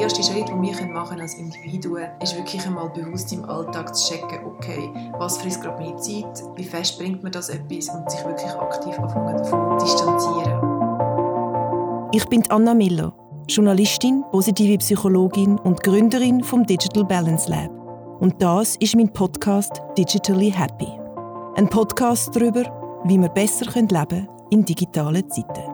erste Schritt, den wir machen als Individuen, ist wirklich einmal bewusst im Alltag zu checken, okay, was frisst gerade meine Zeit, wie fest bringt mir das etwas und sich wirklich aktiv anfangen davon zu distanzieren. Ich bin Anna Miller, Journalistin, positive Psychologin und Gründerin vom Digital Balance Lab. Und das ist mein Podcast «Digitally Happy». Ein Podcast darüber, wie wir besser leben können in digitalen Zeiten.